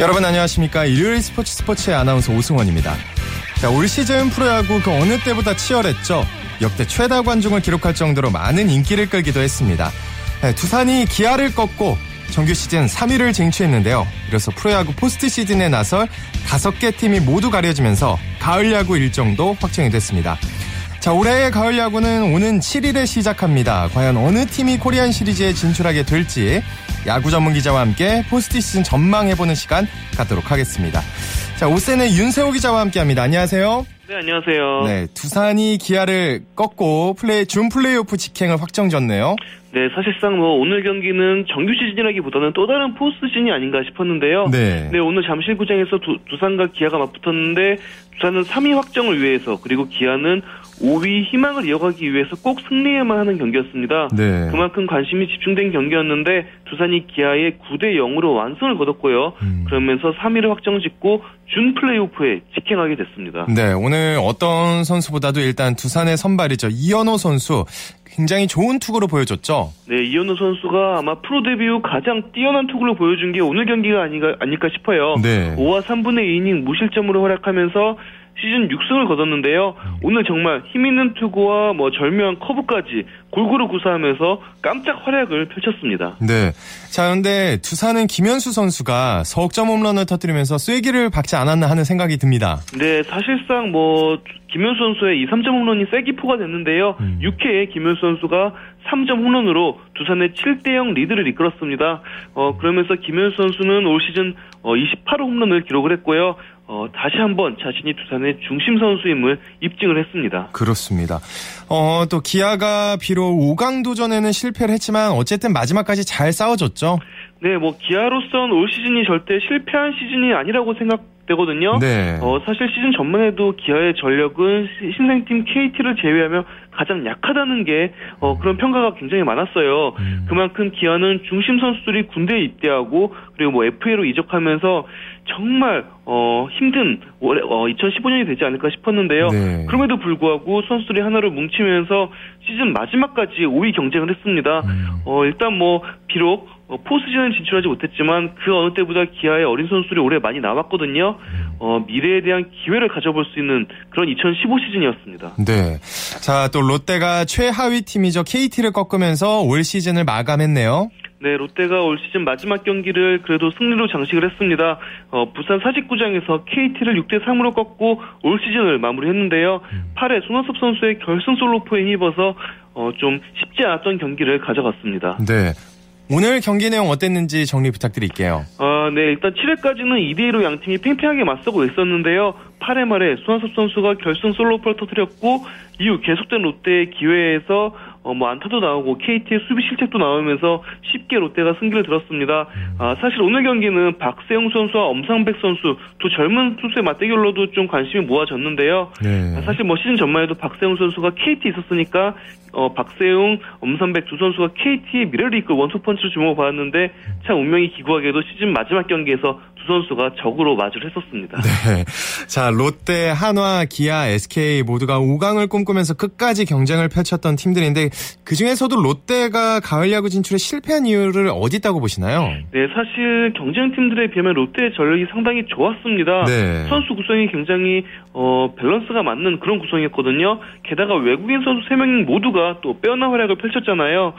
여러분 안녕하십니까. 일요일 스포츠의 아나운서 오승원입니다. 자, 올 시즌 프로야구 그 어느 때보다 치열했죠. 역대 최다 관중을 기록할 정도로 많은 인기를 끌기도 했습니다. 두산이 기아를 꺾고 정규 시즌 3위를 쟁취했는데요. 이로써 프로야구 포스트 시즌에 나설 5개 팀이 모두 가려지면서 가을야구 일정도 확정이 됐습니다. 자, 올해의 가을야구는 오는 7일에 시작합니다. 과연 어느 팀이 코리안 시리즈에 진출하게 될지 야구 전문 기자와 함께 포스트 시즌 전망해보는 시간 갖도록 하겠습니다. 자, 오센의 윤세호 기자와 함께합니다. 안녕하세요. 네, 안녕하세요. 네, 두산이 기아를 꺾고 준 플레이오프 직행을 확정졌네요. 네, 사실상 오늘 경기는 정규 시즌이라기보다는 또 다른 포스트 시즌이 아닌가 싶었는데요. 네, 오늘 잠실구장에서 두산과 기아가 맞붙었는데 두산은 3위 확정을 위해서, 그리고 기아는 5위 희망을 이어가기 위해서 꼭 승리해야만 하는 경기였습니다. 네. 그만큼 관심이 집중된 경기였는데 두산이 기아에 9-0으로 완승을 거뒀고요. 그러면서 3위를 확정짓고 준 플레이오프에 직행하게 됐습니다. 네, 오늘 어떤 선수보다도 일단 두산의 선발이죠. 이현호 선수. 굉장히 좋은 투구로 보여줬죠? 네, 이현호 선수가 아마 프로 데뷔 후 가장 뛰어난 투구로 보여준 게 오늘 경기가 아닐까 싶어요. 네. 5와 3분의 2이닝 무실점으로 활약하면서 시즌 6승을 거뒀는데요. 오늘 정말 힘있는 투구와 절묘한 커브까지 골고루 구사하면서 깜짝 활약을 펼쳤습니다. 네. 자, 그런데 두산은 김현수 선수가 석점 홈런을 터뜨리면서 쐐기를 박지 않았나 하는 생각이 듭니다. 네, 사실상 김현수 선수의 3점 홈런이 쐐기포가 됐는데요. 6회에 김현수 선수가 3점 홈런으로 두산의 7-0 리드를 이끌었습니다. 그러면서 김현수 선수는 올 시즌 28호 홈런을 기록을 했고요. 다시 한번 자신이 두산의 중심 선수임을 입증을 했습니다. 그렇습니다. 또 기아가 비록 5강 도전에는 실패를 했지만 어쨌든 마지막까지 잘 싸워줬죠. 네, 기아로선 올 시즌이 절대 실패한 시즌이 아니라고 생각되거든요. 네. 사실 시즌 전만 해도 기아의 전력은 신생팀 KT를 제외하며 가장 약하다는 게 그런 평가가 굉장히 많았어요. 그만큼 기아는 중심 선수들이 군대에 입대하고, 그리고 FA로 이적하면서 정말 힘든 2015년이 되지 않을까 싶었는데요. 네. 그럼에도 불구하고 선수들이 하나로 뭉치면서 시즌 마지막까지 5위 경쟁을 했습니다. 일단 비록 포스트시즌은 진출하지 못했지만 그 어느 때보다 기아의 어린 선수들이 올해 많이 남았거든요. 미래에 대한 기회를 가져볼 수 있는 그런 2015 시즌이었습니다. 네. 자, 또 롯데가 최하위 팀이죠. KT를 꺾으면서 올 시즌을 마감했네요. 네, 롯데가 올 시즌 마지막 경기를 그래도 승리로 장식을 했습니다. 부산 사직구장에서 KT를 6-3으로 꺾고 올 시즌을 마무리했는데요. 8회 손원섭 선수의 결승 솔로포에 힘입어서 좀 쉽지 않았던 경기를 가져갔습니다. 네. 오늘 경기 내용 어땠는지 정리 부탁드릴게요. 네, 일단 7회까지는 2-2로 양팀이 팽팽하게 맞서고 있었는데요. 8회 말에 손원섭 선수가 결승 솔로포를 터뜨렸고, 이후 계속된 롯데의 기회에서 안타도 나오고 KT의 수비 실책도 나오면서 쉽게 롯데가 승기를 들었습니다. 사실 오늘 경기는 박세웅 선수와 엄상백 선수, 두 젊은 투수의 맞대결로도 좀 관심이 모아졌는데요. 네. 사실 시즌 전만 해도 박세웅 선수가 KT에 있었으니까 박세웅, 엄상백 두 선수가 KT의 미래를 이끌 원투펀치로 주목받았는데 참 운명이 기구하게도 시즌 마지막 경기에서 두 선수가 적으로 마주를 했었습니다. 네. 자, 롯데, 한화, 기아, SK 모두가 5강을 꿈꾸면서 끝까지 경쟁을 펼쳤던 팀들인데 그중에서도 롯데가 가을야구 진출에 실패한 이유를 어디 있다고 보시나요? 네, 사실 경쟁팀들에 비하면 롯데의 전력이 상당히 좋았습니다. 네. 선수 구성이 굉장히 밸런스가 맞는 그런 구성이었거든요. 게다가 외국인 선수 3명 모두가 또 빼어난 활약을 펼쳤잖아요.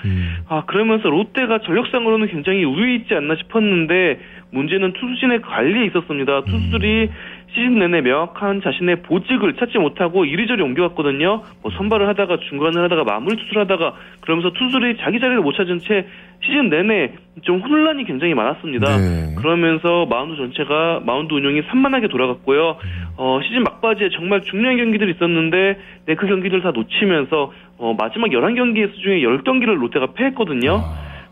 그러면서 롯데가 전력상으로는 굉장히 우위있지 않나 싶었는데 문제는 투수진의 관리에 있었습니다. 투수들이 시즌 내내 명확한 자신의 보직을 찾지 못하고 이리저리 옮겨갔거든요. 선발을 하다가 중간을 하다가 마무리 투수를 하다가, 그러면서 투수들이 자기 자리를 못 찾은 채 시즌 내내 좀 혼란이 굉장히 많았습니다. 네. 그러면서 마운드 운영이 산만하게 돌아갔고요. 시즌 막바지에 정말 중요한 경기들이 있었는데 그 경기들 다 놓치면서 마지막 11경기 중에 10경기를 롯데가 패했거든요.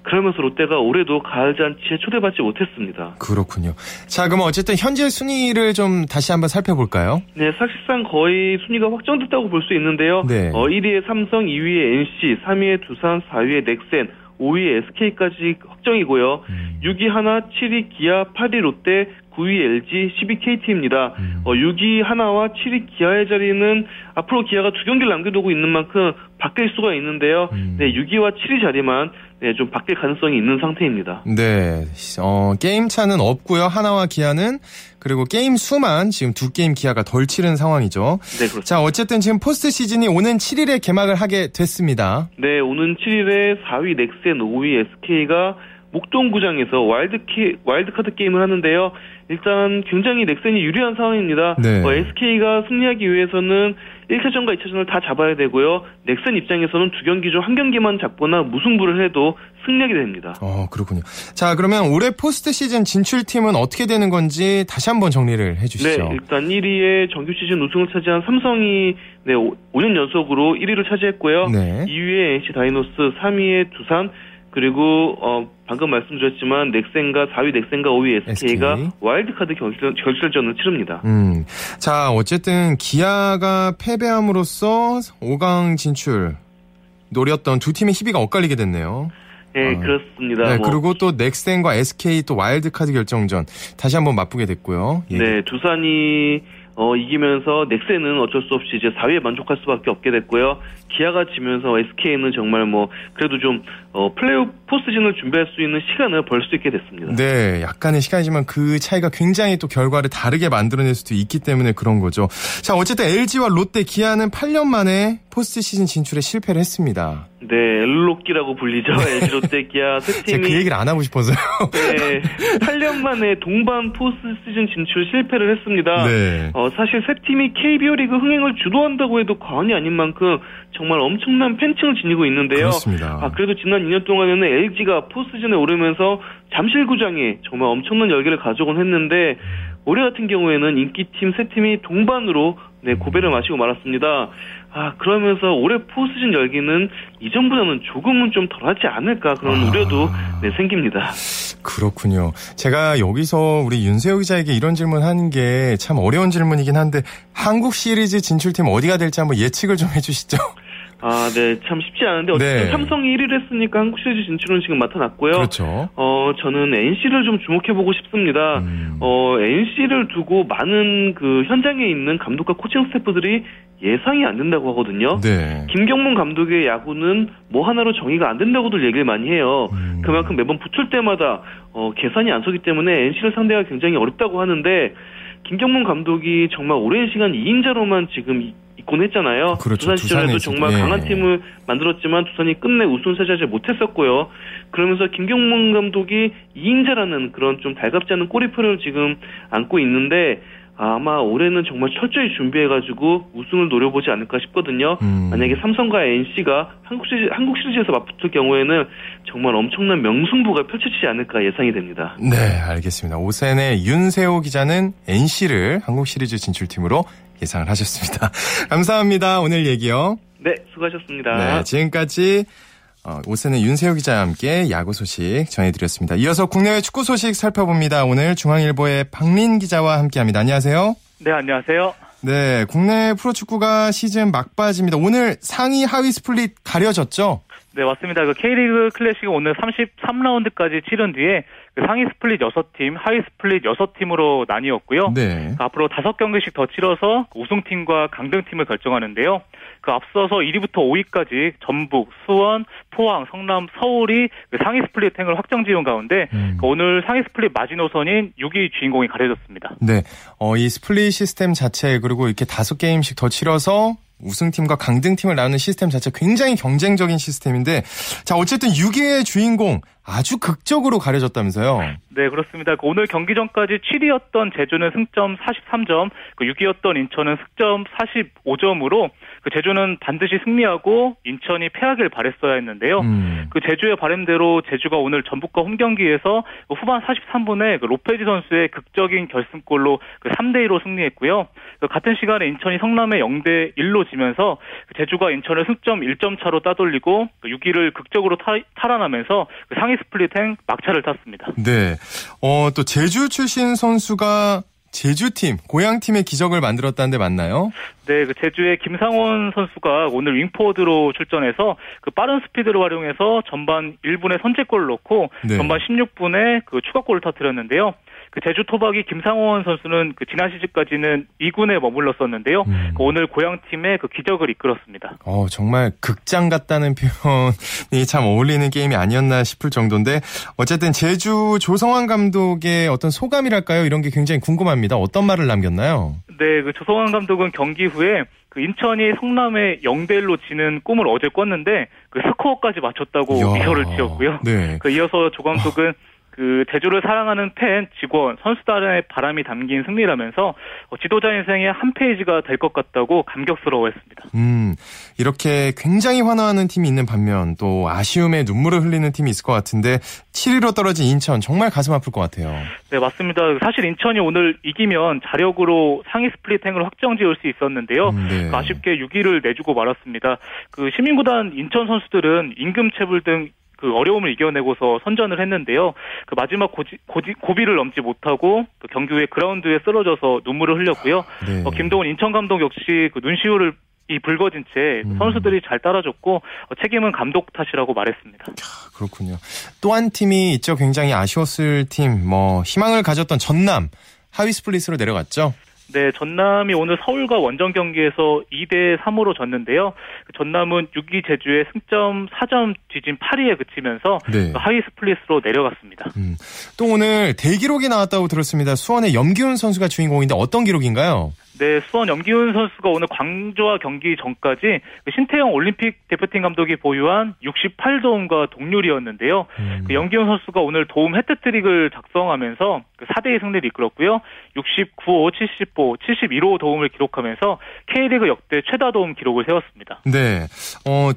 그러면서 롯데가 올해도 가을잔치에 초대받지 못했습니다. 그렇군요. 자, 그럼 어쨌든 현재 순위를 좀 다시 한번 살펴볼까요? 네, 사실상 거의 순위가 확정됐다고 볼 수 있는데요. 네. 1위에 삼성, 2위에 NC, 3위에 두산, 4위에 넥센, 5위에 SK까지 확정이고요. 6위 하나, 7위 기아, 8위 롯데, 9위 LG, 10위 KT입니다. 6위 하나와 7위 기아의 자리는 앞으로 기아가 두 경기를 남겨두고 있는 만큼 바뀔 수가 있는데요. 네, 6위와 7위 자리만 네, 좀 바뀔 가능성이 있는 상태입니다. 네, 게임 차는 없고요. 하나와 기아는 그리고 게임 수만 지금 두 게임 기아가 덜 치른 상황이죠. 네, 그렇습니다. 자, 어쨌든 지금 포스트 시즌이 오는 7일에 개막을 하게 됐습니다. 네, 오는 7일에 4위 넥센, 5위 SK가 목동구장에서 와일드카드 게임을 하는데요. 일단 굉장히 넥센이 유리한 상황입니다. 네. SK가 승리하기 위해서는 1차전과 2차전을 다 잡아야 되고요. 넥센 입장에서는 두 경기 중 한 경기만 잡거나 무승부를 해도 승리하게 됩니다. 그렇군요. 자, 그러면 올해 포스트 시즌 진출팀은 어떻게 되는 건지 다시 한번 정리를 해주시죠. 네, 일단 1위에 정규 시즌 우승을 차지한 삼성이 네, 5년 연속으로 1위를 차지했고요. 네. 2위에 NC 다이노스, 3위에 두산, 그리고 방금 말씀드렸지만 넥센과 4위 넥센과 5위 SK가 와일드카드 결실전을 치릅니다. 자, 어쨌든 기아가 패배함으로써 5강 진출 노렸던 두 팀의 희비가 엇갈리게 됐네요. 네, 그렇습니다. 네, 그리고 또 넥센과 SK 또 와일드카드 결정전 다시 한번 맞붙게 됐고요. 예. 네, 두산이 이기면서 넥센은 어쩔 수 없이 이제 4위에 만족할 수밖에 없게 됐고요. 기아가 지면서 SK는 정말 그래도 좀 플레이오프 포스트진을 준비할 수 있는 시간을 벌 수 있게 됐습니다. 네, 약간의 시간이지만 그 차이가 굉장히 또 결과를 다르게 만들어낼 수도 있기 때문에 그런 거죠. 자, 어쨌든 LG와 롯데, 기아는 8년 만에 포스트 시즌 진출에 실패를 했습니다. 네, 엘로끼라고 불리죠. LG, 롯데, 기아 세 팀이. 제가 그 얘기를 안 하고 싶어서요. 네, 8년 만에 동반 포스트 시즌 진출 실패를 했습니다. 네. 사실 세 팀이 KBO 리그 흥행을 주도한다고 해도 과언이 아닌 만큼 정말 엄청난 팬층을 지니고 있는데요. 그렇습니다. 그래도 지난 2년 동안에는 LG가 포스트시즌에 오르면서 잠실구장에 정말 엄청난 열기를 가져오곤 했는데 올해 같은 경우에는 인기팀 세 팀이 동반으로 네, 고배를 마시고 말았습니다. 그러면서 올해 포스트시즌 열기는 이전보다는 조금은 좀 덜하지 않을까 그런 우려도 네, 생깁니다. 그렇군요. 제가 여기서 우리 윤세호 기자에게 이런 질문 하는 게 참 어려운 질문이긴 한데 한국 시리즈 진출팀 어디가 될지 한번 예측을 좀 해주시죠. 네, 참 쉽지 않은데 어쨌든 네. 삼성이 1위를 했으니까 한국 시리즈 진출은 지금 맡아놨고요. 그렇죠. 저는 NC를 좀 주목해보고 싶습니다. NC를 두고 많은 그 현장에 있는 감독과 코칭 스태프들이 예상이 안 된다고 하거든요. 네. 김경문 감독의 야구는 뭐 하나로 정의가 안 된다고들 얘기를 많이 해요. 그만큼 매번 붙을 때마다 계산이 안 서기 때문에 NC를 상대하기가 굉장히 어렵다고 하는데 김경문 감독이 정말 오랜 시간 2인자로만 지금 있곤 했잖아요. 그렇죠. 두산 시절에도 정말 강한 팀을 만들었지만 두산이 끝내 우승을 차지하지 못했었고요. 그러면서 김경문 감독이 2인자라는 그런 좀 달갑지 않은 꼬리표를 지금 안고 있는데 아마 올해는 정말 철저히 준비해가지고 우승을 노려보지 않을까 싶거든요. 만약에 삼성과 NC가 한국 시리즈에서 맞붙을 경우에는 정말 엄청난 명승부가 펼쳐지지 않을까 예상이 됩니다. 네, 알겠습니다. 오센의 윤세호 기자는 NC를 한국 시리즈 진출팀으로 예상을 하셨습니다. 감사합니다. 오늘 얘기요. 네, 수고하셨습니다. 네, 지금까지 오세는 윤세호 기자와 함께 야구 소식 전해드렸습니다. 이어서 국내외 축구 소식 살펴봅니다. 오늘 중앙일보의 박민 기자와 함께합니다. 안녕하세요. 네, 안녕하세요. 네, 국내 프로축구가 시즌 막바지입니다. 오늘 상위 하위 스플릿 가려졌죠? 네, 맞습니다. K리그 클래식이 오늘 33라운드까지 치른 뒤에 상위 스플릿 6팀, 하위 스플릿 6팀으로 나뉘었고요. 네. 앞으로 5경기씩 더 치러서 우승팀과 강등팀을 결정하는데요. 앞서서 1위부터 5위까지 전북, 수원, 포항, 성남, 서울이 상위 스플릿 행을 확정 지은 가운데 오늘 상위 스플릿 마지노선인 6위 주인공이 가려졌습니다. 네, 이 스플릿 시스템 자체 그리고 이렇게 5게임씩 더 치러서 우승팀과 강등팀을 나누는 시스템 자체 굉장히 경쟁적인 시스템인데 자 어쨌든 6위의 주인공 아주 극적으로 가려졌다면서요. 네, 그렇습니다. 오늘 경기 전까지 7위였던 제주는 승점 43점, 6위였던 인천은 승점 45점으로 제주는 반드시 승리하고 인천이 패하길 바랬어야 했는데요. 제주의 바람대로 제주가 오늘 전북과 홈경기에서 후반 43분에 로페즈 선수의 극적인 결승골로 3대2로 승리했고요. 같은 시간에 인천이 성남에 0대1로 지면서 제주가 인천을 승점 1점 차로 따돌리고 6위를 극적으로 탈환하면서 상위 스플릿 행 막차를 탔습니다. 네, 또 제주 출신 선수가 제주팀, 고향팀의 기적을 만들었다는데 맞나요? 네, 그 제주의 김상원 선수가 오늘 윙포워드로 출전해서 그 빠른 스피드를 활용해서 전반 1분에 선제골을 넣고 네. 전반 16분에 그 추가골을 터뜨렸는데요. 그 제주 토박이 김상원 선수는 그 지난 시즌까지는 2군에 머물렀었는데요. 오늘 고향팀의 그 기적을 이끌었습니다. 정말 극장 같다는 표현이 참 어울리는 게임이 아니었나 싶을 정도인데 어쨌든 제주 조성환 감독의 어떤 소감이랄까요? 이런 게 굉장히 궁금합니다. 어떤 말을 남겼나요? 네, 그 조성환 감독은 경기 후에 그 인천이 성남에 0대1로 지는 꿈을 어제 꿨는데 그 스코어까지 맞췄다고 미소를 지었고요. 네. 그 이어서 조 감독은 그 제주를 사랑하는 팬, 직원, 선수단의 바람이 담긴 승리라면서 지도자 인생의 한 페이지가 될 것 같다고 감격스러워했습니다. 이렇게 굉장히 환호하는 팀이 있는 반면 또 아쉬움에 눈물을 흘리는 팀이 있을 것 같은데 7위로 떨어진 인천 정말 가슴 아플 것 같아요. 네, 맞습니다. 사실 인천이 오늘 이기면 자력으로 상위 스플릿행을 확정지을 수 있었는데요. 네. 아쉽게 6위를 내주고 말았습니다. 그 시민구단 인천 선수들은 임금 체불 등 그 어려움을 이겨내고서 선전을 했는데요. 그 마지막 고비를 넘지 못하고 그 경기 후에 그라운드에 쓰러져서 눈물을 흘렸고요. 네. 김동훈 인천 감독 역시 그 눈시울을 붉어진 채 선수들이 잘 따라줬고 책임은 감독 탓이라고 말했습니다. 그렇군요. 또 한 팀이 있죠. 굉장히 아쉬웠을 팀, 희망을 가졌던 전남 하위 스플릿으로 내려갔죠. 네, 전남이 오늘 서울과 원정 경기에서 2대3으로 졌는데요. 전남은 6위 제주에 승점 4점 뒤진 8위에 그치면서 네. 하위 스플릿으로 내려갔습니다. 또 오늘 대기록이 나왔다고 들었습니다. 수원의 염기훈 선수가 주인공인데 어떤 기록인가요? 네, 수원 염기훈 선수가 오늘 광주와 경기 전까지 신태용 올림픽 대표팀 감독이 보유한 68도움과 동률이었는데요. 그 염기훈 선수가 오늘 도움 해트트릭을 작성하면서 4대2 승리를 이끌었고요. 69호, 70호, 71호 도움을 기록하면서 K리그 역대 최다 도움 기록을 세웠습니다. 네,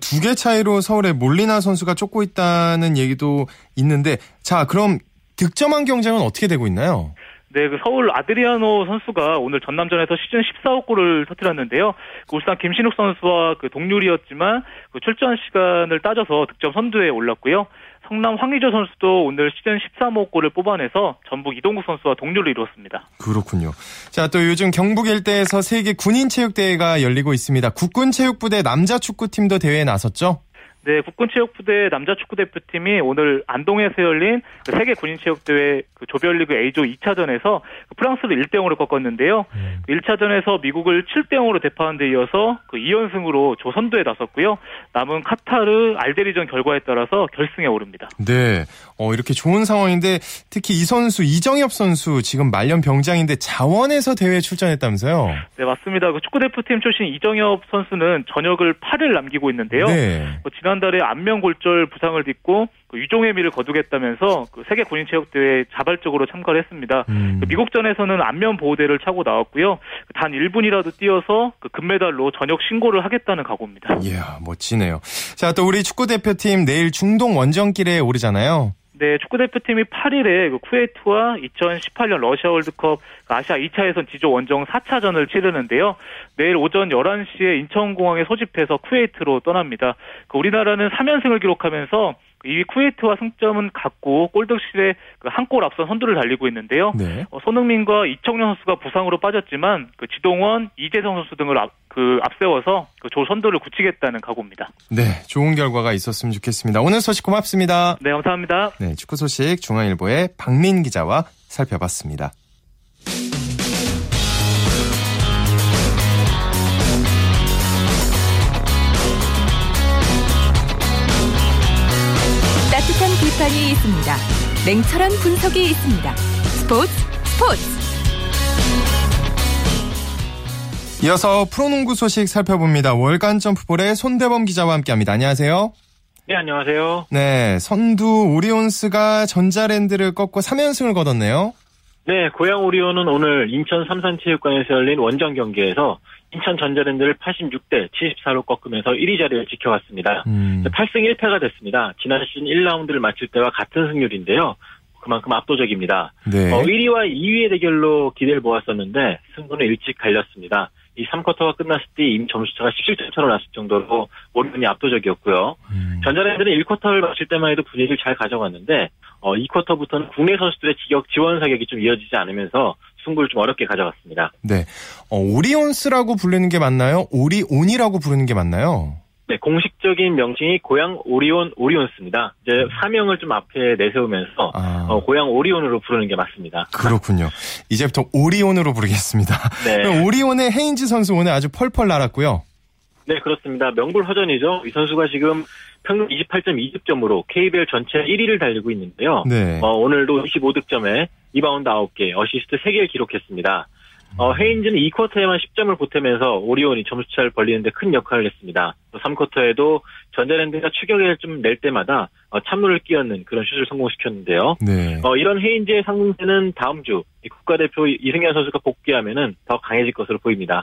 두 개 차이로 서울의 몰리나 선수가 쫓고 있다는 얘기도 있는데 자, 그럼 득점한 경쟁은 어떻게 되고 있나요? 네, 그 서울 아드리아노 선수가 오늘 전남전에서 시즌 14호 골을 터뜨렸는데요. 그 울산 김신욱 선수와 그 동률이었지만 그 출전 시간을 따져서 득점 선두에 올랐고요. 성남 황의조 선수도 오늘 시즌 13호 골을 뽑아내서 전북 이동국 선수와 동률을 이루었습니다. 그렇군요. 자, 또 요즘 경북 일대에서 세계 군인체육대회가 열리고 있습니다. 국군체육부대 남자축구팀도 대회에 나섰죠? 네, 국군체육부대 남자축구대표팀이 오늘 안동에서 열린 세계군인체육대회 조별리그 A조 2차전에서 프랑스를 1대0으로 꺾었는데요. 1차전에서 미국을 7대0으로 대파한 데 이어서 2연승으로 조선도에 나섰고요. 남은 카타르, 알제리전 결과에 따라서 결승에 오릅니다. 네, 이렇게 좋은 상황인데 특히 이 선수, 이정협 선수 지금 말년 병장인데 자원에서 대회에 출전했다면서요? 네, 맞습니다. 그 축구대표팀 출신 이정협 선수는 전역을 8일 남기고 있는데요. 네. 지난달에 안면골절 부상을 딛고 유종의 미를 거두겠다면서 세계 군인체육대회에 자발적으로 참가를 했습니다. 미국전에서는 안면 보호대를 차고 나왔고요. 단 1분이라도 뛰어서 금메달로 전역 신고를 하겠다는 각오입니다. 이야, 멋지네요. 자, 또 우리 축구대표팀 내일 중동 원정길에 오르잖아요. 네, 축구대표팀이 8일에 쿠웨이트와 2018년 러시아 월드컵 아시아 2차에선 지조 원정 4차전을 치르는데요. 내일 오전 11시에 인천공항에 소집해서 쿠웨이트로 떠납니다. 우리나라는 3연승을 기록하면서 2위 쿠웨이트와 승점은 같고 골득실에 한 골 앞선 선두를 달리고 있는데요. 네. 손흥민과 이청용 선수가 부상으로 빠졌지만 지동원, 이재성 선수 등을 앞세워서 조 선두를 굳히겠다는 각오입니다. 네, 좋은 결과가 있었으면 좋겠습니다. 오늘 소식 고맙습니다. 네, 감사합니다. 네, 축구 소식 중앙일보의 박민 기자와 살펴봤습니다. 따뜻한 비판이 있습니다. 냉철한 분석이 있습니다. 스포츠. 이어서 프로농구 소식 살펴봅니다. 월간 점프볼의 손대범 기자와 함께합니다. 안녕하세요. 네, 안녕하세요. 네, 선두 오리온스가 전자랜드를 꺾고 3연승을 거뒀네요. 네, 고양 오리온은 오늘 인천 삼산체육관에서 열린 원정 경기에서 인천 전자랜드를 86대 74로 꺾으면서 1위 자리를 지켜왔습니다. 8승 1패가 됐습니다. 지난 시즌 1라운드를 마칠 때와 같은 승률인데요. 그만큼 압도적입니다. 네. 1위와 2위의 대결로 기대를 모았었는데 승부는 일찍 갈렸습니다. 이 3쿼터가 끝났을 때 이미 점수차가 17점 차로 났을 정도로 오리온이 압도적이었고요. 전자랜드는 1쿼터를 마칠 때만 해도 분위기를 잘 가져갔는데 2쿼터부터는 국내 선수들의 지역 지원 사격이 좀 이어지지 않으면서 승부를 좀 어렵게 가져갔습니다. 네, 오리온스라고 부르는 게 맞나요? 오리온이라고 부르는 게 맞나요? 네, 공식적인 명칭이 고양 오리온 오리온스입니다. 이제 사명을 좀 앞에 내세우면서 고양 오리온으로 부르는 게 맞습니다. 그렇군요. 이제부터 오리온으로 부르겠습니다. 네. 오리온의 헤인즈 선수 오늘 아주 펄펄 날았고요. 네, 그렇습니다. 명불허전이죠. 이 선수가 지금 평균 28.2득점으로 KBL 전체 1위를 달리고 있는데요. 네. 오늘도 25득점에 리바운드 9개, 어시스트 3개를 기록했습니다. 헤인즈는 2쿼터에만 10점을 보태면서 오리온이 점수차를 벌리는데 큰 역할을 했습니다. 3쿼터에도 전자랜드가 추격을 좀 낼 때마다 찬물을 끼얹는 그런 슛을 성공시켰는데요. 네. 이런 헤인즈의 상승세는 다음 주 국가대표 이승현 선수가 복귀하면은 더 강해질 것으로 보입니다.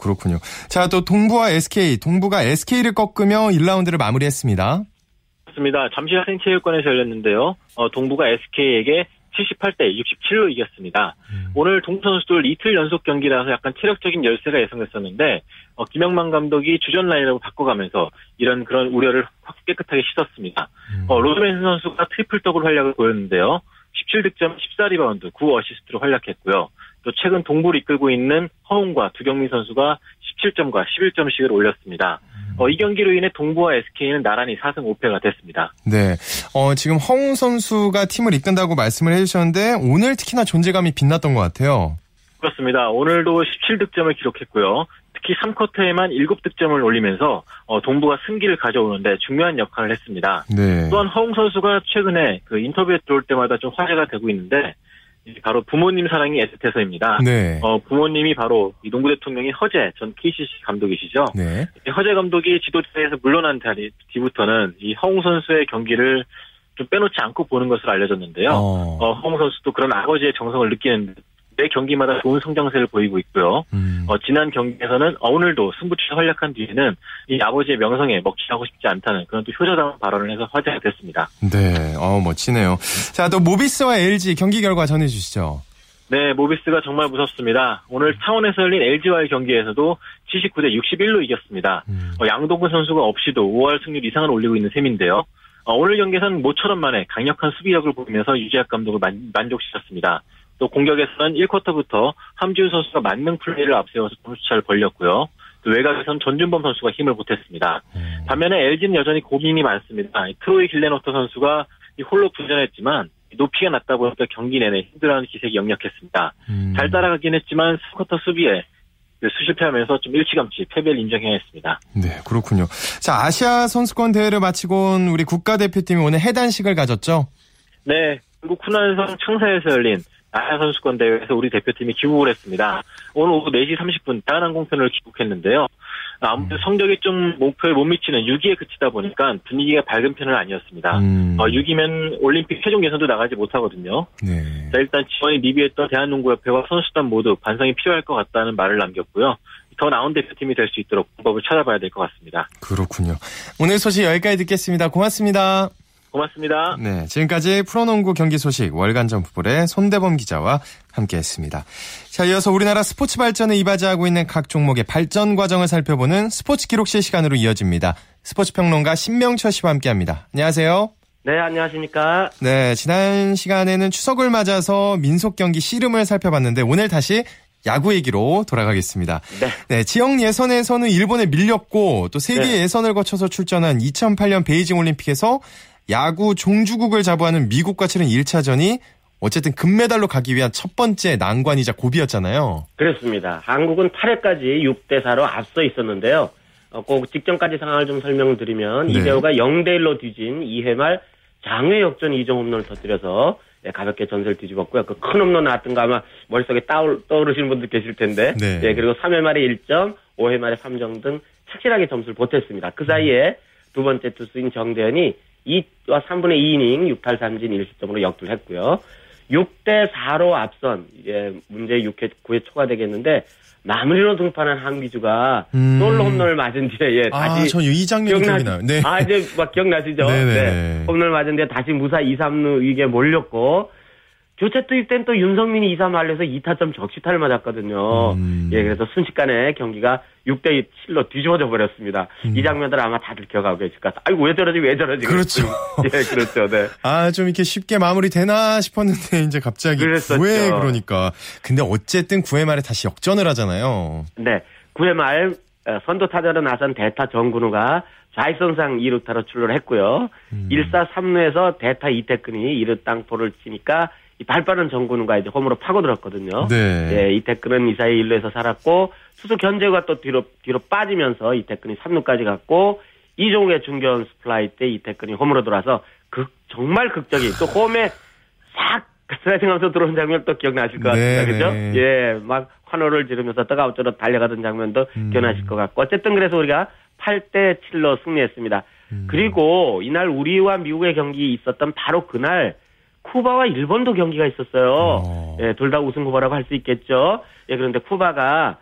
그렇군요. 자, 또 동부와 SK, 동부가 SK를 꺾으며 1라운드를 마무리했습니다. 그렇습니다. 잠실 학생체육관에서 열렸는데요. 동부가 SK에게 78대 67로 이겼습니다. 오늘 동부 선수들 이틀 연속 경기라서 약간 체력적인 열세가 예상됐었는데 김영만 감독이 주전 라인업을 바꿔가면서 이런 그런 우려를 확 깨끗하게 씻었습니다. 로즈맨슨 선수가 트리플 더블 활약을 보였는데요. 17득점, 14리바운드, 9어시스트로 활약했고요. 또 최근 동부를 이끌고 있는 허웅과 두경민 선수가 17점과 11점씩을 올렸습니다. 이 경기로 인해 동부와 SK는 나란히 4승 5패가 됐습니다. 네, 지금 허웅 선수가 팀을 이끈다고 말씀을 해주셨는데 오늘 특히나 존재감이 빛났던 것 같아요. 그렇습니다. 오늘도 17득점을 기록했고요. 특히 3쿼터에만 7득점을 올리면서 동부가 승기를 가져오는데 중요한 역할을 했습니다. 네. 또한 허웅 선수가 최근에 그 인터뷰에 들어올 때마다 좀 화제가 되고 있는데 바로 부모님 사랑이 애틋해서입니다. 네. 부모님이 바로 이 농구 대통령인 허재 전 KCC 감독이시죠. 네. 허재 감독이 지도자에서 물러난 자리 뒤부터는 이 허웅 선수의 경기를 좀 빼놓지 않고 보는 것으로 알려졌는데요. 허웅 선수도 그런 아버지의 정성을 느끼는 매 경기마다 좋은 성장세를 보이고 있고요. 지난 경기에서는 오늘도 승부처에 활약한 뒤에는 이 아버지의 명성에 먹칠하고 싶지 않다는 그런 또 효자당한 발언을 해서 화제가 됐습니다. 네, 멋지네요. 자, 또 모비스와 LG 경기 결과 전해주시죠. 네, 모비스가 정말 무섭습니다. 오늘 창원에서 열린 LG와의 경기에서도 79대 61로 이겼습니다. 양동근 선수가 없이도 5할 승률 이상을 올리고 있는 셈인데요. 오늘 경기에서는 모처럼 만에 강력한 수비력을 보이면서 유재학 감독을 만족시켰습니다. 또 공격에서는 1쿼터부터 함지훈 선수가 만능 플레이를 앞세워서 점수차를 벌렸고요. 또 외곽에서는 전준범 선수가 힘을 보탰습니다. 반면에 LG는 여전히 고민이 많습니다. 트로이 길레노터 선수가 홀로 부진했지만 높이가 낮다 보니까 경기 내내 힘들어하는 기색이 역력했습니다. 잘 따라가긴 했지만 3쿼터 수비에 실패하면서 좀 일찌감치 패배를 인정해야 했습니다. 네, 그렇군요. 자, 아시아 선수권 대회를 마치고 온 우리 국가대표팀이 오늘 해단식을 가졌죠? 네, 그리고 쿠난성 청사에서 열린 아시아 선수권 대회에서 우리 대표팀이 귀국을 했습니다. 오늘 오후 4시 30분 대한항공편으로 귀국했는데요. 아무튼 성적이 좀 목표에 못 미치는 6위에 그치다 보니까 분위기가 밝은 편은 아니었습니다. 6위면 올림픽 최종 예선도 나가지 못하거든요. 네. 자, 일단 지원이 미비했던 대한농구협회와 선수단 모두 반성이 필요할 것 같다는 말을 남겼고요. 더 나은 대표팀이 될 수 있도록 방법을 찾아봐야 될 것 같습니다. 그렇군요. 오늘 소식 여기까지 듣겠습니다. 고맙습니다. 고맙습니다. 네, 지금까지 프로농구 경기 소식 월간 점프볼의 손대범 기자와 함께했습니다. 자, 이어서 우리나라 스포츠 발전에 이바지하고 있는 각 종목의 발전 과정을 살펴보는 스포츠 기록실 시간으로 이어집니다. 스포츠 평론가 신명철 씨와 함께합니다. 안녕하세요. 네, 안녕하십니까. 네, 지난 시간에는 추석을 맞아서 민속 경기 씨름을 살펴봤는데 오늘 다시 야구 얘기로 돌아가겠습니다. 네. 네, 지역 예선에서는 일본에 밀렸고 또 세계 예선을 거쳐서 출전한 2008년 베이징 올림픽에서 야구 종주국을 자부하는 미국과 치른 1차전이 어쨌든 금메달로 가기 위한 첫 번째 난관이자 고비였잖아요. 그렇습니다. 한국은 8회까지 6대4로 앞서 있었는데요. 꼭 직전까지 상황을 좀 설명드리면 네. 이재호가 0대1로 뒤진 2회 말 장외 역전 2점 홈런을 터뜨려서 가볍게 전세를 뒤집었고요. 그 큰 홈런 나왔던 거 아마 머릿속에 떠오르시는 분들 계실 텐데 네. 네, 그리고 3회 말에 1점, 5회 말에 3점 등 착실하게 점수를 보탰습니다. 그 사이에 두 번째 투수인 정대현이 2와 3분의 2이닝 6탈 3진 1실점으로 역투를 했고요. 6대4로 앞선 이제 문제 6회 9회 초가 되겠는데 마무리로 등판한 한기주가 솔로 홈런을 맞은 뒤에 다시 전 이 장면이 기억나요. 네. 이제 막 기억나시죠? 네. 홈런을 맞은 뒤에 다시 무사 2, 3루 위기에 몰렸고 교체 투입 땐 또 윤성민이 2-3할에서 2타점 적시타를 맞았거든요. 예, 그래서 순식간에 경기가 6-7로 뒤집어져 버렸습니다. 이 장면들 아마 다들 기억하고 계실 것 같아요. 아이고, 왜 저러지. 그렇죠. 예, 그렇죠. 네. 아, 좀 이렇게 쉽게 마무리 되나 싶었는데, 이제 갑자기 9회 그러니까. 근데 어쨌든 9회 말에 다시 역전을 하잖아요. 네. 9회 말, 선두 타자로 나선 대타 정근우가 좌익선상 2루타로 출루를 했고요. 1사 3루에서 대타 이태근이 2루 땅포를 치니까 이 발빠른 정근우가 이제 홈으로 파고들었거든요. 네. 예, 이태근은 이사에 1루에서 살았고 투수 견재가 또 뒤로 빠지면서 이태근이 3루까지 갔고 이종욱의 중견 스플라이 때 이태근이 홈으로 돌아서 정말 극적인 또 홈에 싹 스트라이팅하면서 들어온 장면 또 기억나실 것 같습니다. 그렇죠? 예, 막 환호를 지르면서 뜨가우쩌로 달려가던 장면도 기억나실 것 같고 어쨌든 그래서 우리가 8-7로 승리했습니다. 그리고 이날 우리와 미국의 경기 있었던 바로 그날 쿠바와 일본도 경기가 있었어요. 예, 둘 다 우승 후보라고 할 수 있겠죠. 예, 그런데 쿠바가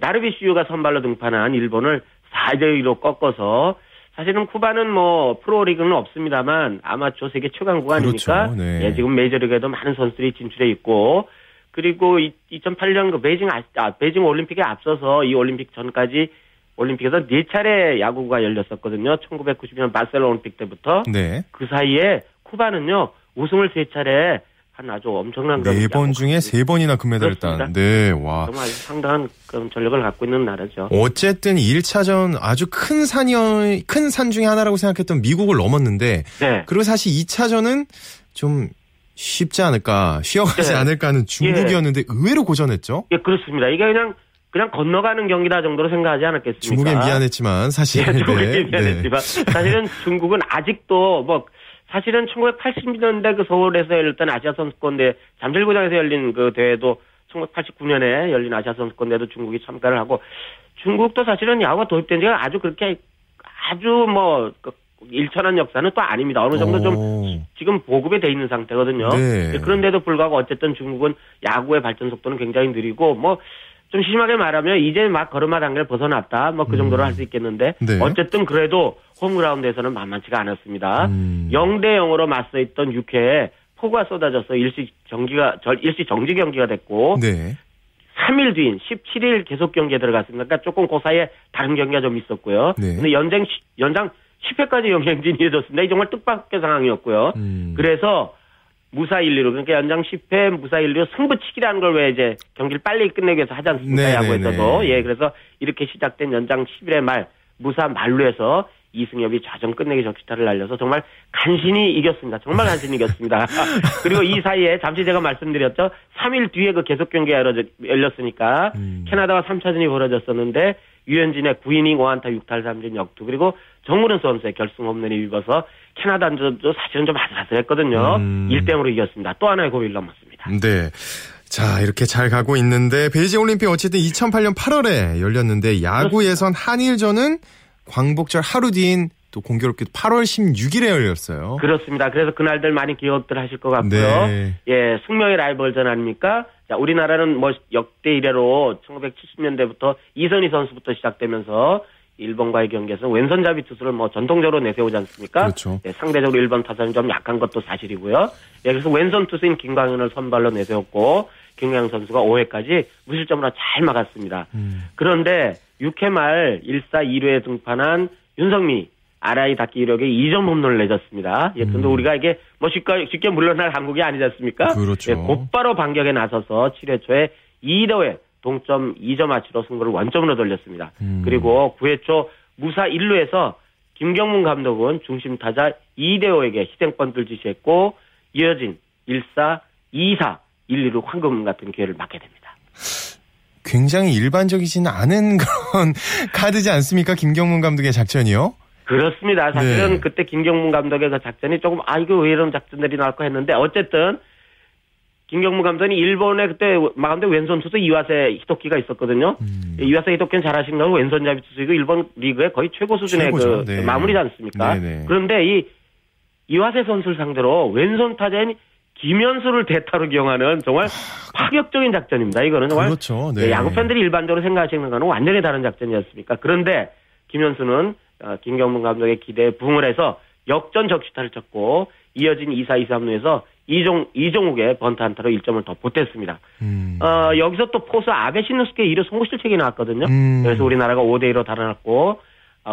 나르비슈가 선발로 등판한 일본을 4-2로 꺾어서 사실은 쿠바는 뭐 프로리그는 없습니다만 아마추어 세계 최강국 아닙니까? 그렇죠. 네. 예, 지금 메이저리그에도 많은 선수들이 진출해 있고 그리고 2008년 그 베이징 올림픽에 앞서서 이 올림픽 전까지 올림픽에서 4차례 야구가 열렸었거든요. 1990년 바르셀로나 올림픽 때부터. 네. 그 사이에 쿠바는요. 우승을 3차례 한 아주 엄청난 4번 중에 3번이나 금메달을 딴. 네, 와. 정말 상당한 그런 전력을 갖고 있는 나라죠. 어쨌든 1차전 아주 큰 산 중에 하나라고 생각했던 미국을 넘었는데 네. 그리고 사실 2차전은 좀 쉽지 않을까, 쉬어가지 네. 않을까 하는 중국이었는데 예. 의외로 고전했죠. 예, 그렇습니다. 이게 그냥 건너가는 경기다 정도로 생각하지 않았겠습니까? 중국에 미안했지만 사실. 예, 중국에 네. 미안했지만 네. 사실은 중국은 아직도 사실은 1980년대 그 서울에서 열렸던 아시아 선수권대 잠실구장에서 열린 그 대회도 1989년에 열린 아시아 선수권대도 중국이 참가를 하고 중국도 사실은 야구가 도입된 지가 아주 그렇게 아주 일천한 역사는 또 아닙니다. 어느 정도 좀 지금 보급이 돼 있는 상태거든요. 네. 그런데도 불구하고 어쨌든 중국은 야구의 발전 속도는 굉장히 느리고 좀 심하게 말하면 이제 막 걸음마 단계를 벗어났다. 그 정도로 할 수 있겠는데 네. 어쨌든 그래도 홈그라운드에서는 만만치가 않았습니다. 0-0으로 맞서 있던 6회에 폭우가 쏟아져서 일시 정지 경기가 됐고 네. 3일 뒤인 17일 계속 경기에 들어갔습니다. 그러니까 조금 그 사이에 다른 경기가 좀 있었고요. 네. 근데 연장 10회까지 경쟁진이 이어졌습니다. 이 정말 뜻밖의 상황이었고요. 그래서 무사 1-2로 그러니까 연장 10회 무사 1-2로 승부치기라는 걸 왜 이제 경기를 빨리 끝내기 위해서 하지 않습니까? 야구에서도. 예, 그래서 이렇게 시작된 연장 11회 말 무사 만루에서 이승엽이 좌전 끝내기 적시타를 날려서 정말 간신히 이겼습니다. 정말 간신히 이겼습니다. 그리고 이 사이에 잠시 제가 말씀드렸죠. 3일 뒤에 그 계속 경기가 열렸으니까 캐나다와 3차전이 벌어졌었는데 유현진의 9이닝 5안타 6탈삼진 역투 그리고 정무른 선수의 결승 홈런이 입어서 캐나다전도 사실은 좀 아슬아슬했거든요. 1-0으로 이겼습니다. 또 하나의 고비를 넘었습니다. 네. 자, 이렇게 잘 가고 있는데 베이징 올림픽 어쨌든 2008년 8월에 열렸는데 야구 예선 한일전은 광복절 하루 뒤인 또 공교롭게도 8월 16일에 열렸어요. 그렇습니다. 그래서 그날들 많이 기억들 하실 것 같고요. 네. 예, 숙명의 라이벌전 아닙니까? 자, 우리나라는 역대 이래로 1970년대부터 이선희 선수부터 시작되면서 일본과의 경기에서 왼손잡이 투수를 전통적으로 내세우지 않습니까? 그렇죠. 예, 상대적으로 일본 타선이 좀 약한 것도 사실이고요. 예, 그래서 왼손 투수인 김광현을 선발로 내세웠고 김광현 선수가 5회까지 무실점으로 잘 막았습니다. 그런데 6회 말 1사 2루에 등판한 윤성미 RI 닫기 이력에 2점 홈런을 내줬습니다. 예, 근데 우리가 이게 쉽게 물러날 한국이 아니지 않습니까? 그렇죠. 예, 곧바로 반격에 나서서 7회 초에 2대5에 동점 2점 아치로 승부를 원점으로 돌렸습니다. 그리고 9회 초 무사 1루에서 김경문 감독은 중심 타자 2대5에게 희생번트를 지시했고 이어진 1사 2사 1-2루 황금문 같은 기회를 맞게 됩니다. 굉장히 일반적이지는 않은 그런 카드지 않습니까? 김경문 감독의 작전이요? 그렇습니다. 사실은 네. 그때 김경문 감독의 그 작전이 조금 이거 왜 이런 작전들이 나올까 했는데 어쨌든 김경문 감독이 일본에 그때 마감대 왼손 투수 이와세 히토키가 있었거든요. 이와세 히토키는 잘하신 건 왼손잡이 투수이고 일본 리그의 거의 최고 수준의 최고죠. 네. 마무리지 않습니까? 네네. 그런데 이와세 선수를 상대로 왼손 타자인 김현수를 대타로 기용하는 정말 파격적인 작전입니다. 이거는 정말 그렇죠. 네. 야구 팬들이 일반적으로 생각하시는 거는 완전히 다른 작전이었습니까? 그런데 김현수는 김경문 감독의 기대에 부응을 해서 역전 적시타를 쳤고 이어진 2-4, 2-3루에서 이정욱의 번트 안타로 1점을 더 보탰습니다. 여기서 또 포수 아베 신노스케 1루 선구 실책이 나왔거든요. 그래서 우리나라가 5대2로 달아났고,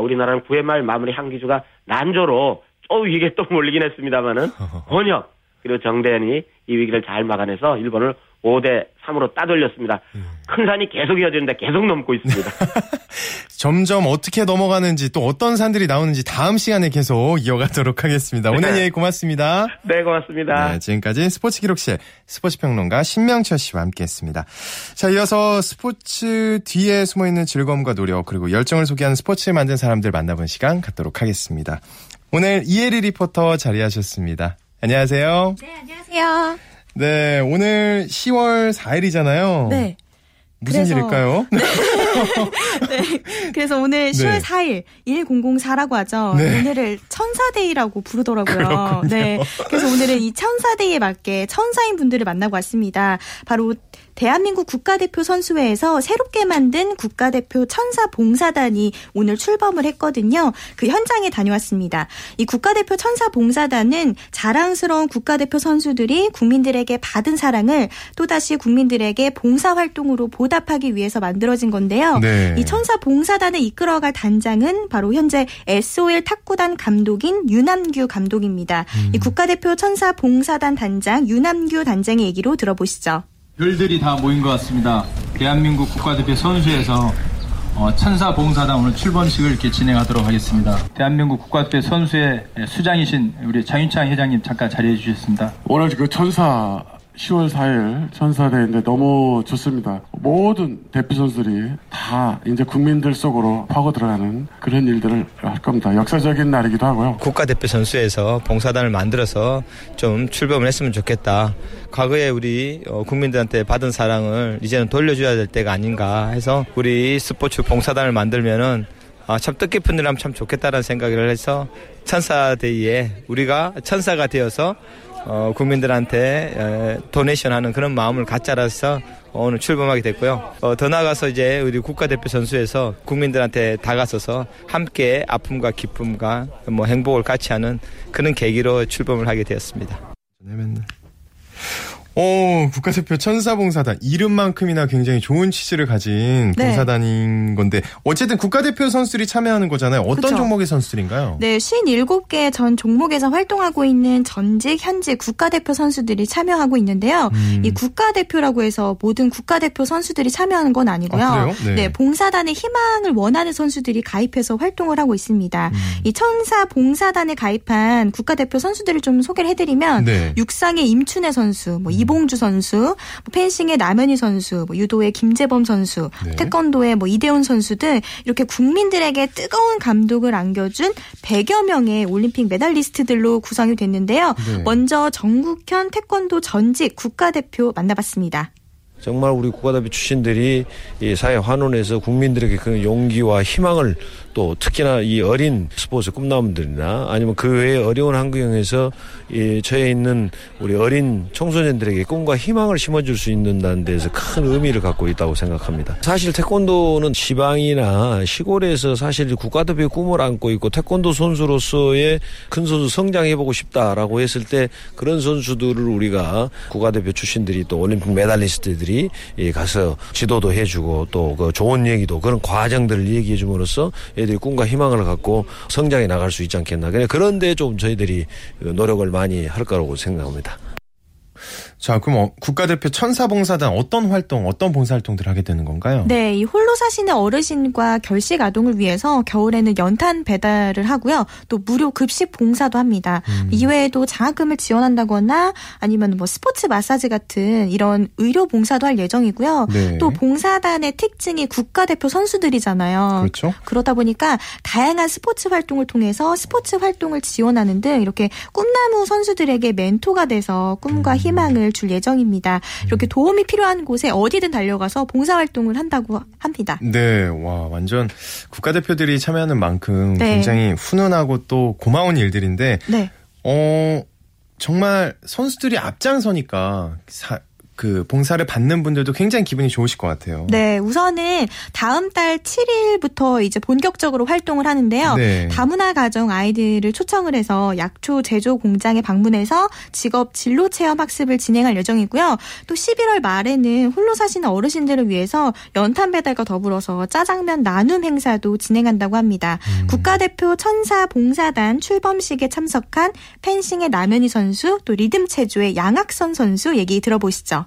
우리나라는 9회 말 마무리 한기주가 난조로 위기에 또 몰리긴 했습니다만은 권혁 그리고 정대현이 이 위기를 잘 막아내서 일본을 5대3으로 따돌렸습니다. 큰 산이 계속 이어지는데 계속 넘고 있습니다. 점점 어떻게 넘어가는지 또 어떤 산들이 나오는지 다음 시간에 계속 이어가도록 하겠습니다. 네. 오늘 얘기 고맙습니다. 네, 고맙습니다. 네, 지금까지 스포츠 기록실 스포츠평론가 신명철 씨와 함께했습니다. 자, 이어서 스포츠 뒤에 숨어있는 즐거움과 노력 그리고 열정을 소개하는 스포츠를 만든 사람들 만나본 시간 갖도록 하겠습니다. 오늘 이혜리 리포터 자리하셨습니다. 안녕하세요. 네, 안녕하세요. 네, 오늘 10월 4일이잖아요. 네. 무슨 그래서... 일일까요? 네. 네. 그래서 오늘 10월 4일 1004라고 하죠. 네. 오늘을 천사데이라고 부르더라고요. 그렇군요. 네. 그래서 오늘은 이 천사데이에 맞게 천사인 분들을 만나고 왔습니다. 바로 대한민국 국가대표 선수회에서 새롭게 만든 국가대표 천사 봉사단이 오늘 출범을 했거든요. 그 현장에 다녀왔습니다. 이 국가대표 천사 봉사단은 자랑스러운 국가대표 선수들이 국민들에게 받은 사랑을 또다시 국민들에게 봉사활동으로 보답하기 위해서 만들어진 건데요. 네. 이 천사 봉사단을 이끌어갈 단장은 바로 현재 SOL 탁구단 감독인 유남규 감독입니다. 이 국가대표 천사 봉사단 단장 유남규 단장의 얘기로 들어보시죠. 별들이 다 모인 것 같습니다. 대한민국 국가대표 선수회에서 천사 봉사단 오늘 출범식을 이렇게 진행하도록 하겠습니다. 대한민국 국가대표 선수회 수장이신 우리 장윤창 회장님 잠깐 자리해 주셨습니다. 오늘 그 천사 10월 4일 천사대인데 너무 좋습니다. 모든 대표 선수들이 다 이제 국민들 속으로 파고 들어가는 그런 일들을 할 겁니다. 역사적인 날이기도 하고요. 국가대표 선수에서 봉사단을 만들어서 좀 출범을 했으면 좋겠다. 과거에 우리 국민들한테 받은 사랑을 이제는 돌려줘야 될 때가 아닌가 해서 우리 스포츠 봉사단을 만들면은 참 뜻깊은 일 하면 참 좋겠다라는 생각을 해서 천사데이에 우리가 천사가 되어서 국민들한테 도네이션하는 그런 마음을 갖자라서 오늘 출범하게 됐고요. 더 나아가서 이제 우리 국가대표 선수에서 국민들한테 다가서서 함께 아픔과 기쁨과 뭐 행복을 같이 하는 그런 계기로 출범을 하게 되었습니다. 국가대표 천사봉사단 이름만큼이나 굉장히 좋은 취지를 가진 봉사단인 건데 어쨌든 국가대표 선수들이 참여하는 거잖아요. 어떤 종목의 선수들인가요? 네, 57개 전 종목에서 활동하고 있는 전직, 현직 국가대표 선수들이 참여하고 있는데요. 이 국가대표라고 해서 모든 국가대표 선수들이 참여하는 건 아니고요. 아, 네, 봉사단의 희망을 원하는 선수들이 가입해서 활동을 하고 있습니다. 이 천사봉사단에 가입한 국가대표 선수들을 좀 소개를 해드리면 육상의 임춘혜 선수, 뭐 이봉주 선수, 펜싱의 남현희 선수, 유도의 김재범 선수, 태권도의 이대훈 선수 등 이렇게 국민들에게 뜨거운 감동을 안겨준 100여 명의 올림픽 메달리스트들로 구성이 됐는데요. 먼저 정국현 태권도 전직 국가대표 만나봤습니다. 정말 우리 국가대표 출신들이 이 사회 환원에서 국민들에게 그런 용기와 희망을 또 특히나 이 어린 스포츠 꿈나무들이나 아니면 그 외에 어려운 환경에서 이 처해 있는 우리 어린 청소년들에게 꿈과 희망을 심어줄 수 있는다는 데서 큰 의미를 갖고 있다고 생각합니다. 사실 태권도는 지방이나 시골에서 사실 국가대표의 꿈을 안고 있고 태권도 선수로서의 큰 선수 성장해보고 싶다라고 했을 때 그런 선수들을 우리가 국가대표 출신들이 또 올림픽 메달리스트들이 가서 지도도 해주고 또 그 좋은 얘기도 그런 과정들을 얘기해줌으로써 애들이 꿈과 희망을 갖고 성장해 나갈 수 있지 않겠나. 그런데 좀 저희들이 노력을 많이 할 거라고 생각합니다. 자, 그럼 국가대표 천사봉사단 어떤 활동, 어떤 봉사활동들을 하게 되는 건가요? 네, 이 홀로 사시는 어르신과 결식 아동을 위해서 겨울에는 연탄 배달을 하고요. 또 무료 급식 봉사도 합니다. 이외에도 장학금을 지원한다거나 아니면 스포츠 마사지 같은 이런 의료 봉사도 할 예정이고요. 네. 또 봉사단의 특징이 국가대표 선수들이잖아요. 그렇죠. 그러다 보니까 다양한 스포츠 활동을 통해서 스포츠 활동을 지원하는 등 이렇게 꿈나무 선수들에게 멘토가 돼서 꿈과 희망을 줄 예정입니다. 이렇게 도움이 필요한 곳에 어디든 달려가서 봉사활동을 한다고 합니다. 네, 와 완전 국가대표들이 참여하는 만큼 굉장히 훈훈하고 또 고마운 일들인데 정말 선수들이 앞장서니까 그 봉사를 받는 분들도 굉장히 기분이 좋으실 것 같아요. 네, 우선은 다음 달 7일부터 이제 본격적으로 활동을 하는데요. 네. 다문화 가정 아이들을 초청을 해서 약초 제조 공장에 방문해서 직업 진로 체험 학습을 진행할 예정이고요. 또 11월 말에는 홀로 사시는 어르신들을 위해서 연탄 배달과 더불어서 짜장면 나눔 행사도 진행한다고 합니다. 국가대표 천사 봉사단 출범식에 참석한 펜싱의 남현희 선수, 또 리듬 체조의 양학선 선수 얘기 들어보시죠.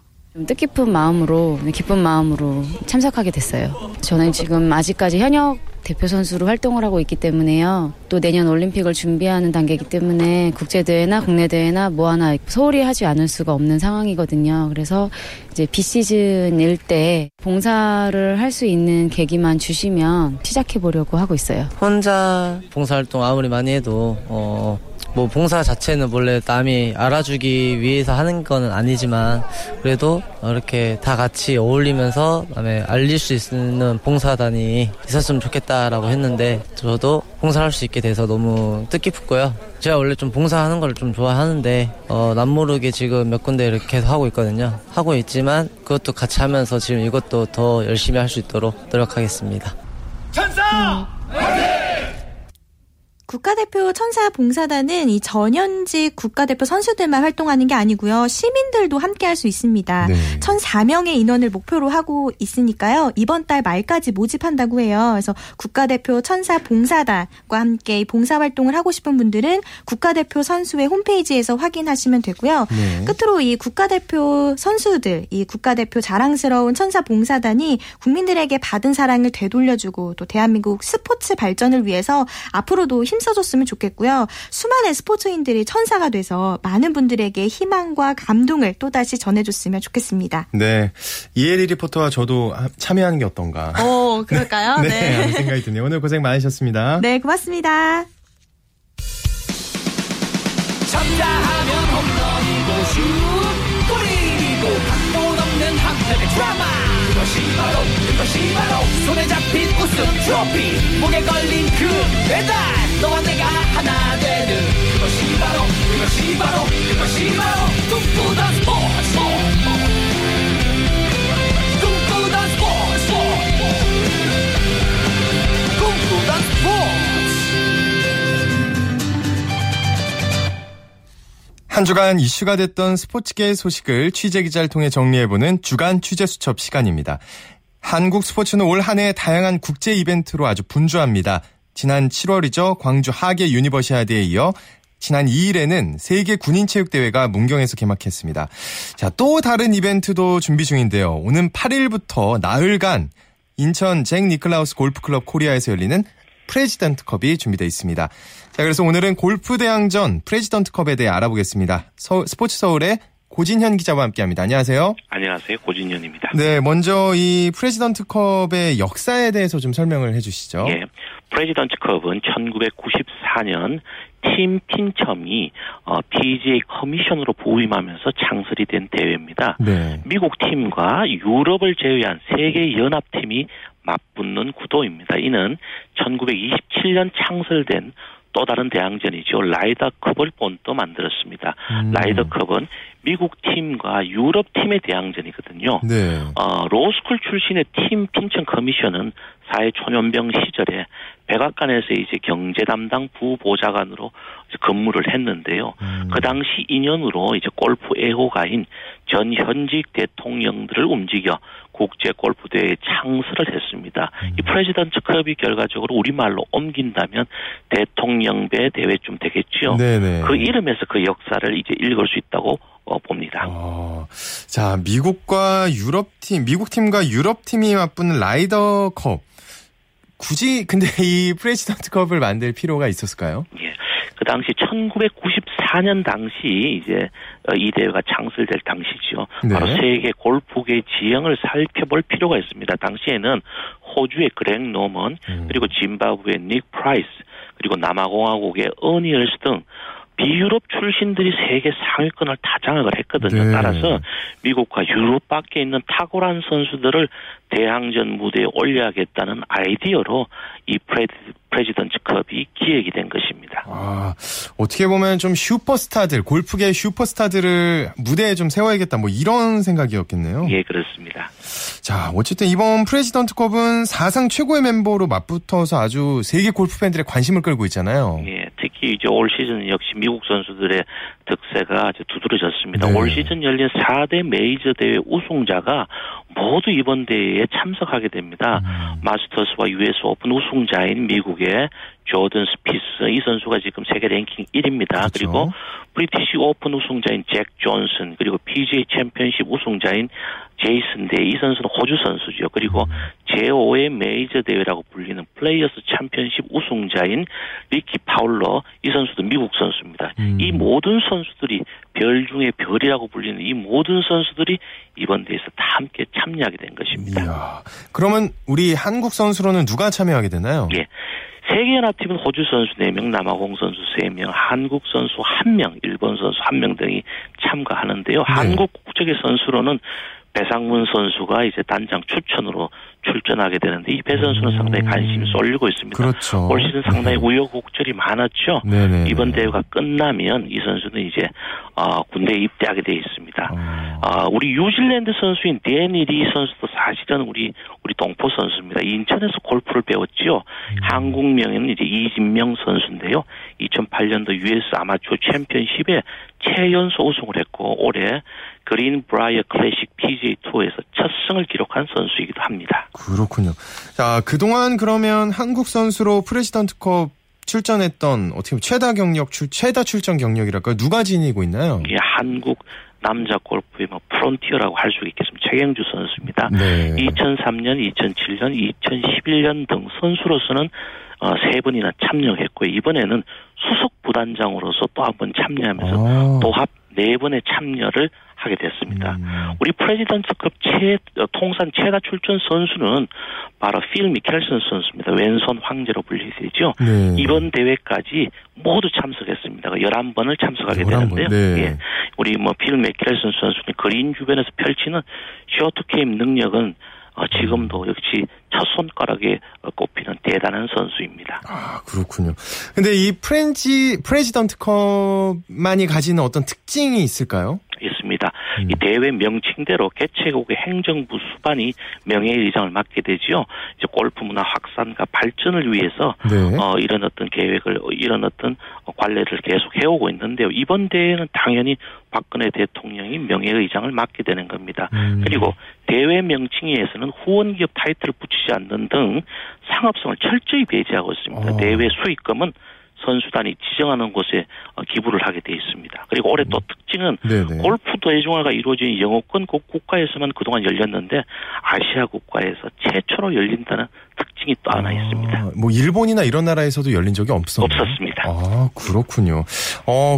뜻깊은 마음으로, 기쁜 마음으로 참석하게 됐어요. 저는 지금 아직까지 현역 대표 선수로 활동을 하고 있기 때문에요. 또 내년 올림픽을 준비하는 단계이기 때문에 국제대회나 국내대회나 뭐 하나 소홀히 하지 않을 수가 없는 상황이거든요. 그래서 이제 비시즌일 때 봉사를 할 수 있는 계기만 주시면 시작해보려고 하고 있어요. 혼자 봉사활동 아무리 많이 해도 뭐 봉사 자체는 원래 남이 알아주기 위해서 하는 거는 아니지만 그래도 이렇게 다 같이 어울리면서 남에 알릴 수 있는 봉사단이 있었으면 좋겠다라고 했는데 저도 봉사할 수 있게 돼서 너무 뜻깊고요. 제가 원래 좀 봉사하는 걸 좀 좋아하는데 남모르게 지금 몇 군데 이렇게 하고 있거든요. 하고 있지만 그것도 같이 하면서 지금 이것도 더 열심히 할 수 있도록 노력하겠습니다. 천사! 국가대표 천사 봉사단은 이 전현직 국가대표 선수들만 활동하는 게 아니고요. 시민들도 함께할 수 있습니다. 네. 1,004명의 인원을 목표로 하고 있으니까요. 이번 달 말까지 모집한다고 해요. 그래서 국가대표 천사 봉사단과 함께 봉사활동을 하고 싶은 분들은 국가대표 선수의 홈페이지에서 확인하시면 되고요. 네. 끝으로 이 국가대표 선수들, 이 국가대표 자랑스러운 천사 봉사단이 국민들에게 받은 사랑을 되돌려주고 또 대한민국 스포츠 발전을 위해서 앞으로도 힘써줬으면 좋겠고요. 수많은 스포츠인들이 천사가 돼서 많은 분들에게 희망과 감동을 또다시 전해줬으면 좋겠습니다. 네. 이혜리 리포터와 저도 참여하는 게 어떤가. 그럴까요? 네. 네. 네. 생각이 드네요. 오늘 고생 많으셨습니다. 네. 고맙습니다. 첨다하면 홈런이고 슛 골인이고 각본 없는 한편의 드라마 그것이 바로 손에 잡힌 우승 트로피 목에 걸린 그 배달 너와 내가 하나 되는 그것이 바로 꿈꾸던 스포츠 한 주간 이슈가 됐던 스포츠계의 소식을 취재기자를 통해 정리해보는 주간 취재수첩 시간입니다. 한국 스포츠는 올 한 해 다양한 국제 이벤트로 아주 분주합니다. 지난 7월이죠. 광주 하계 유니버시아드에 이어 지난 2일에는 세계 군인체육대회가 문경에서 개막했습니다. 자, 또 다른 이벤트도 준비 중인데요. 오는 8일부터 나흘간 인천 잭 니클라우스 골프클럽 코리아에서 열리는 프레지던트컵이 준비되어 있습니다. 자, 그래서 오늘은 골프대항전 프레지던트컵에 대해 알아보겠습니다. 스포츠서울의 고진현 기자와 함께합니다. 안녕하세요. 안녕하세요. 고진현입니다. 네, 먼저 이 프레지던트컵의 역사에 대해서 좀 설명을 해주시죠. 예, 프레지던트컵은 1994년 팀 틴첨이 PGA 커미션으로 부임하면서 창설이 된 대회입니다. 네. 미국 팀과 유럽을 제외한 세계 연합팀이 맞붙는 구도입니다. 이는 1927년 창설된 또 다른 대항전이죠. 라이더컵을 본떠 만들었습니다. 라이더컵은 미국 팀과 유럽 팀의 대항전이거든요. 네. 로스쿨 출신의 팀 핀천 커미션은 사회초년병 시절에 백악관에서 이제 경제 담당 부보좌관으로 근무를 했는데요. 그 당시 인연으로 이제 골프 애호가인 전 현직 대통령들을 움직여 국제 골프 대회에 창설을 했습니다. 이 프레지던트컵이 결과적으로 우리말로 옮긴다면 대통령배 대회쯤 되겠죠. 네네. 그 이름에서 그 역사를 이제 읽을 수 있다고 봅니다. 자, 미국 팀과 유럽 팀이 맞붙는 라이더컵. 굳이 근데 이 프레지던트컵을 만들 필요가 있었을까요? 예. 그 당시 1994년 당시 이제 이 대회가 창설될 당시죠. 네. 바로 세계 골프계 지형을 살펴볼 필요가 있습니다. 당시에는 호주의 그렉 노먼, 그리고 짐바브웨의 닉 프라이스, 그리고 남아공화국의 어니얼스 등 비유럽 출신들이 세계 상위권을 다 장악을 했거든요. 네. 따라서 미국과 유럽 밖에 있는 탁월한 선수들을 대항전 무대에 올려야겠다는 아이디어로 이 프레지던 컵이 기획이 된 것입니다. 아, 어떻게 보면 좀 슈퍼스타들, 골프계의 슈퍼스타들을 무대에 좀 세워야겠다, 뭐 이런 생각이었겠네요. 예, 그렇습니다. 자, 어쨌든 이번 프레지던트컵은 사상 최고의 멤버로 맞붙어서 아주 세계 골프 팬들의 관심을 끌고 있잖아요. 예, 특히 이제 올 시즌 역시 미국 선수들의 득세가 아주 두드러졌습니다. 네. 올 시즌 열린 4대 메이저 대회 우승자가 모두 이번 대회에 참석하게 됩니다. 마스터스와 US 오픈 우승자인 미국의 조던 스피스, 이 선수가 지금 세계 랭킹 1위입니다. 그렇죠. 그리고 브리티시 오픈 우승자인 잭 존슨, 그리고 PGA 챔피언십 우승자인 제이슨 데이, 이 선수는 호주 선수죠. 그리고 제5의 메이저 대회라고 불리는 플레이어스 챔피언십 우승자인 리키 파울러, 이 선수도 미국 선수입니다. 이 모든 선수들이 별 중에 별이라고 불리는 이 모든 선수들이 이번 대회에서 다 함께 참여하게 된 것입니다. 이야, 그러면 우리 한국 선수로는 누가 참여하게 되나요? 예. 세계연합팀은 호주 선수 4명, 남아공 선수 3명, 한국 선수 1명, 일본 선수 1명 등이 참가하는데요. 네. 한국 국적의 선수로는 배상문 선수가 이제 단장 추천으로 출전하게 되는데 이 배 선수는 상당히 관심이 쏠리고 있습니다. 그렇죠. 올 시즌 상당히 우여곡절이 많았죠. 네네. 이번 대회가 끝나면 이 선수는 이제 군대에 입대하게 돼 있습니다. 우리 뉴질랜드 선수인 데니리 선수도 사실은 우리 동포 선수입니다. 인천에서 골프를 배웠지요. 한국명에는 이제 이진명 선수인데요. 2008년도 US 아마추어 챔피언십에 최연소 우승을 했고 올해 그린 브라이어 클래식 PGA 투어에서 첫 승을 기록한 선수이기도 합니다. 그렇군요. 자, 그동안 그러면 한국 선수로 프레지던트컵 출전했던 어떻게 보면 최다 출전 경력이랄까요? 누가 지니고 있나요? 예, 한국 남자 골프의 뭐 프론티어라고 할 수 있겠습니다. 최경주 선수입니다. 네. 2003년, 2007년, 2011년 등 선수로서는 3번이나 참여했고요. 이번에는 수석 부단장으로서 또 한 번 참여하면서 또 합 4번의 참여를 하게 됐습니다. 우리 프레지던트컵 통산 최다 출전 선수는 바로 필 미켈슨 선수입니다. 왼손 황제로 불리시죠. 네. 이번 대회까지 모두 참석했습니다. 11번을 참석하게 11번, 되는데요. 네. 예. 우리 필 미켈슨 선수는 그린 주변에서 펼치는 쇼트게임 능력은 지금도 역시 첫 손가락에 꼽히는 대단한 선수입니다. 아, 그렇군요. 근데 이 프레지던트컵만이 가지는 어떤 특징이 있을까요? 있습니다. 이 대회 명칭대로 개최국의 행정부 수반이 명예의장을 맡게 되지요. 이제 골프 문화 확산과 발전을 위해서 네. 이런 어떤 관례를 계속 해오고 있는데요. 이번 대회는 당연히 박근혜 대통령이 명예의장을 맡게 되는 겁니다. 그리고 대회 명칭에서는 후원기업 타이틀을 붙이지 않는 등 상업성을 철저히 배제하고 있습니다. 대회 수익금은 선수단이 지정하는 곳에 기부를 하게 돼 있습니다. 그리고 올해 또 특징은 네네. 골프 대중화가 이루어진 영어권 국가에서만 그동안 열렸는데 아시아 국가에서 최초로 열린다는 특징이 또 하나 있습니다. 뭐 일본이나 이런 나라에서도 열린 적이 없었습니다. 아, 그렇군요.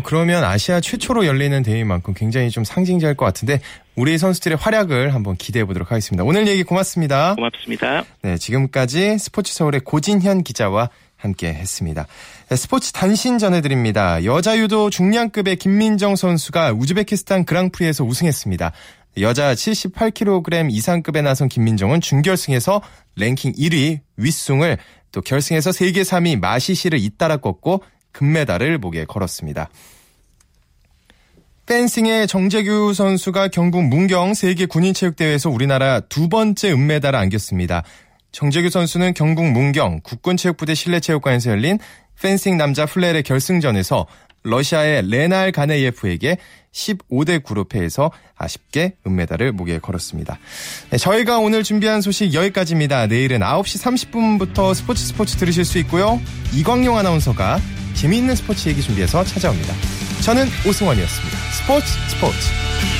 그러면 아시아 최초로 열리는 대회인 만큼 굉장히 좀 상징적일 것 같은데 우리 선수들의 활약을 한번 기대해 보도록 하겠습니다. 오늘 얘기 고맙습니다. 고맙습니다. 네, 지금까지 스포츠 서울의 고진현 기자와 함께 했습니다. 스포츠 단신 전해드립니다. 여자유도 중량급의 김민정 선수가 우즈베키스탄 그랑프리에서 우승했습니다. 여자 78kg 이상급에 나선 김민정은 준결승에서 랭킹 1위 윗숭을 또 결승에서 세계 3위 마시시를 잇따라 꺾고 금메달을 목에 걸었습니다. 펜싱의 정재규 선수가 경북 문경 세계 군인체육대회에서 우리나라 2번째 은메달을 안겼습니다. 정재규 선수는 경북 문경 국군체육부대 실내체육관에서 열린 펜싱 남자 플레레 결승전에서 러시아의 레날 가네예프에게 15대9로 패해서 아쉽게 은메달을 목에 걸었습니다. 네, 저희가 오늘 준비한 소식 여기까지입니다. 내일은 9시 30분부터 스포츠 들으실 수 있고요. 이광용 아나운서가 재미있는 스포츠 얘기 준비해서 찾아옵니다. 저는 오승원이었습니다. 스포츠.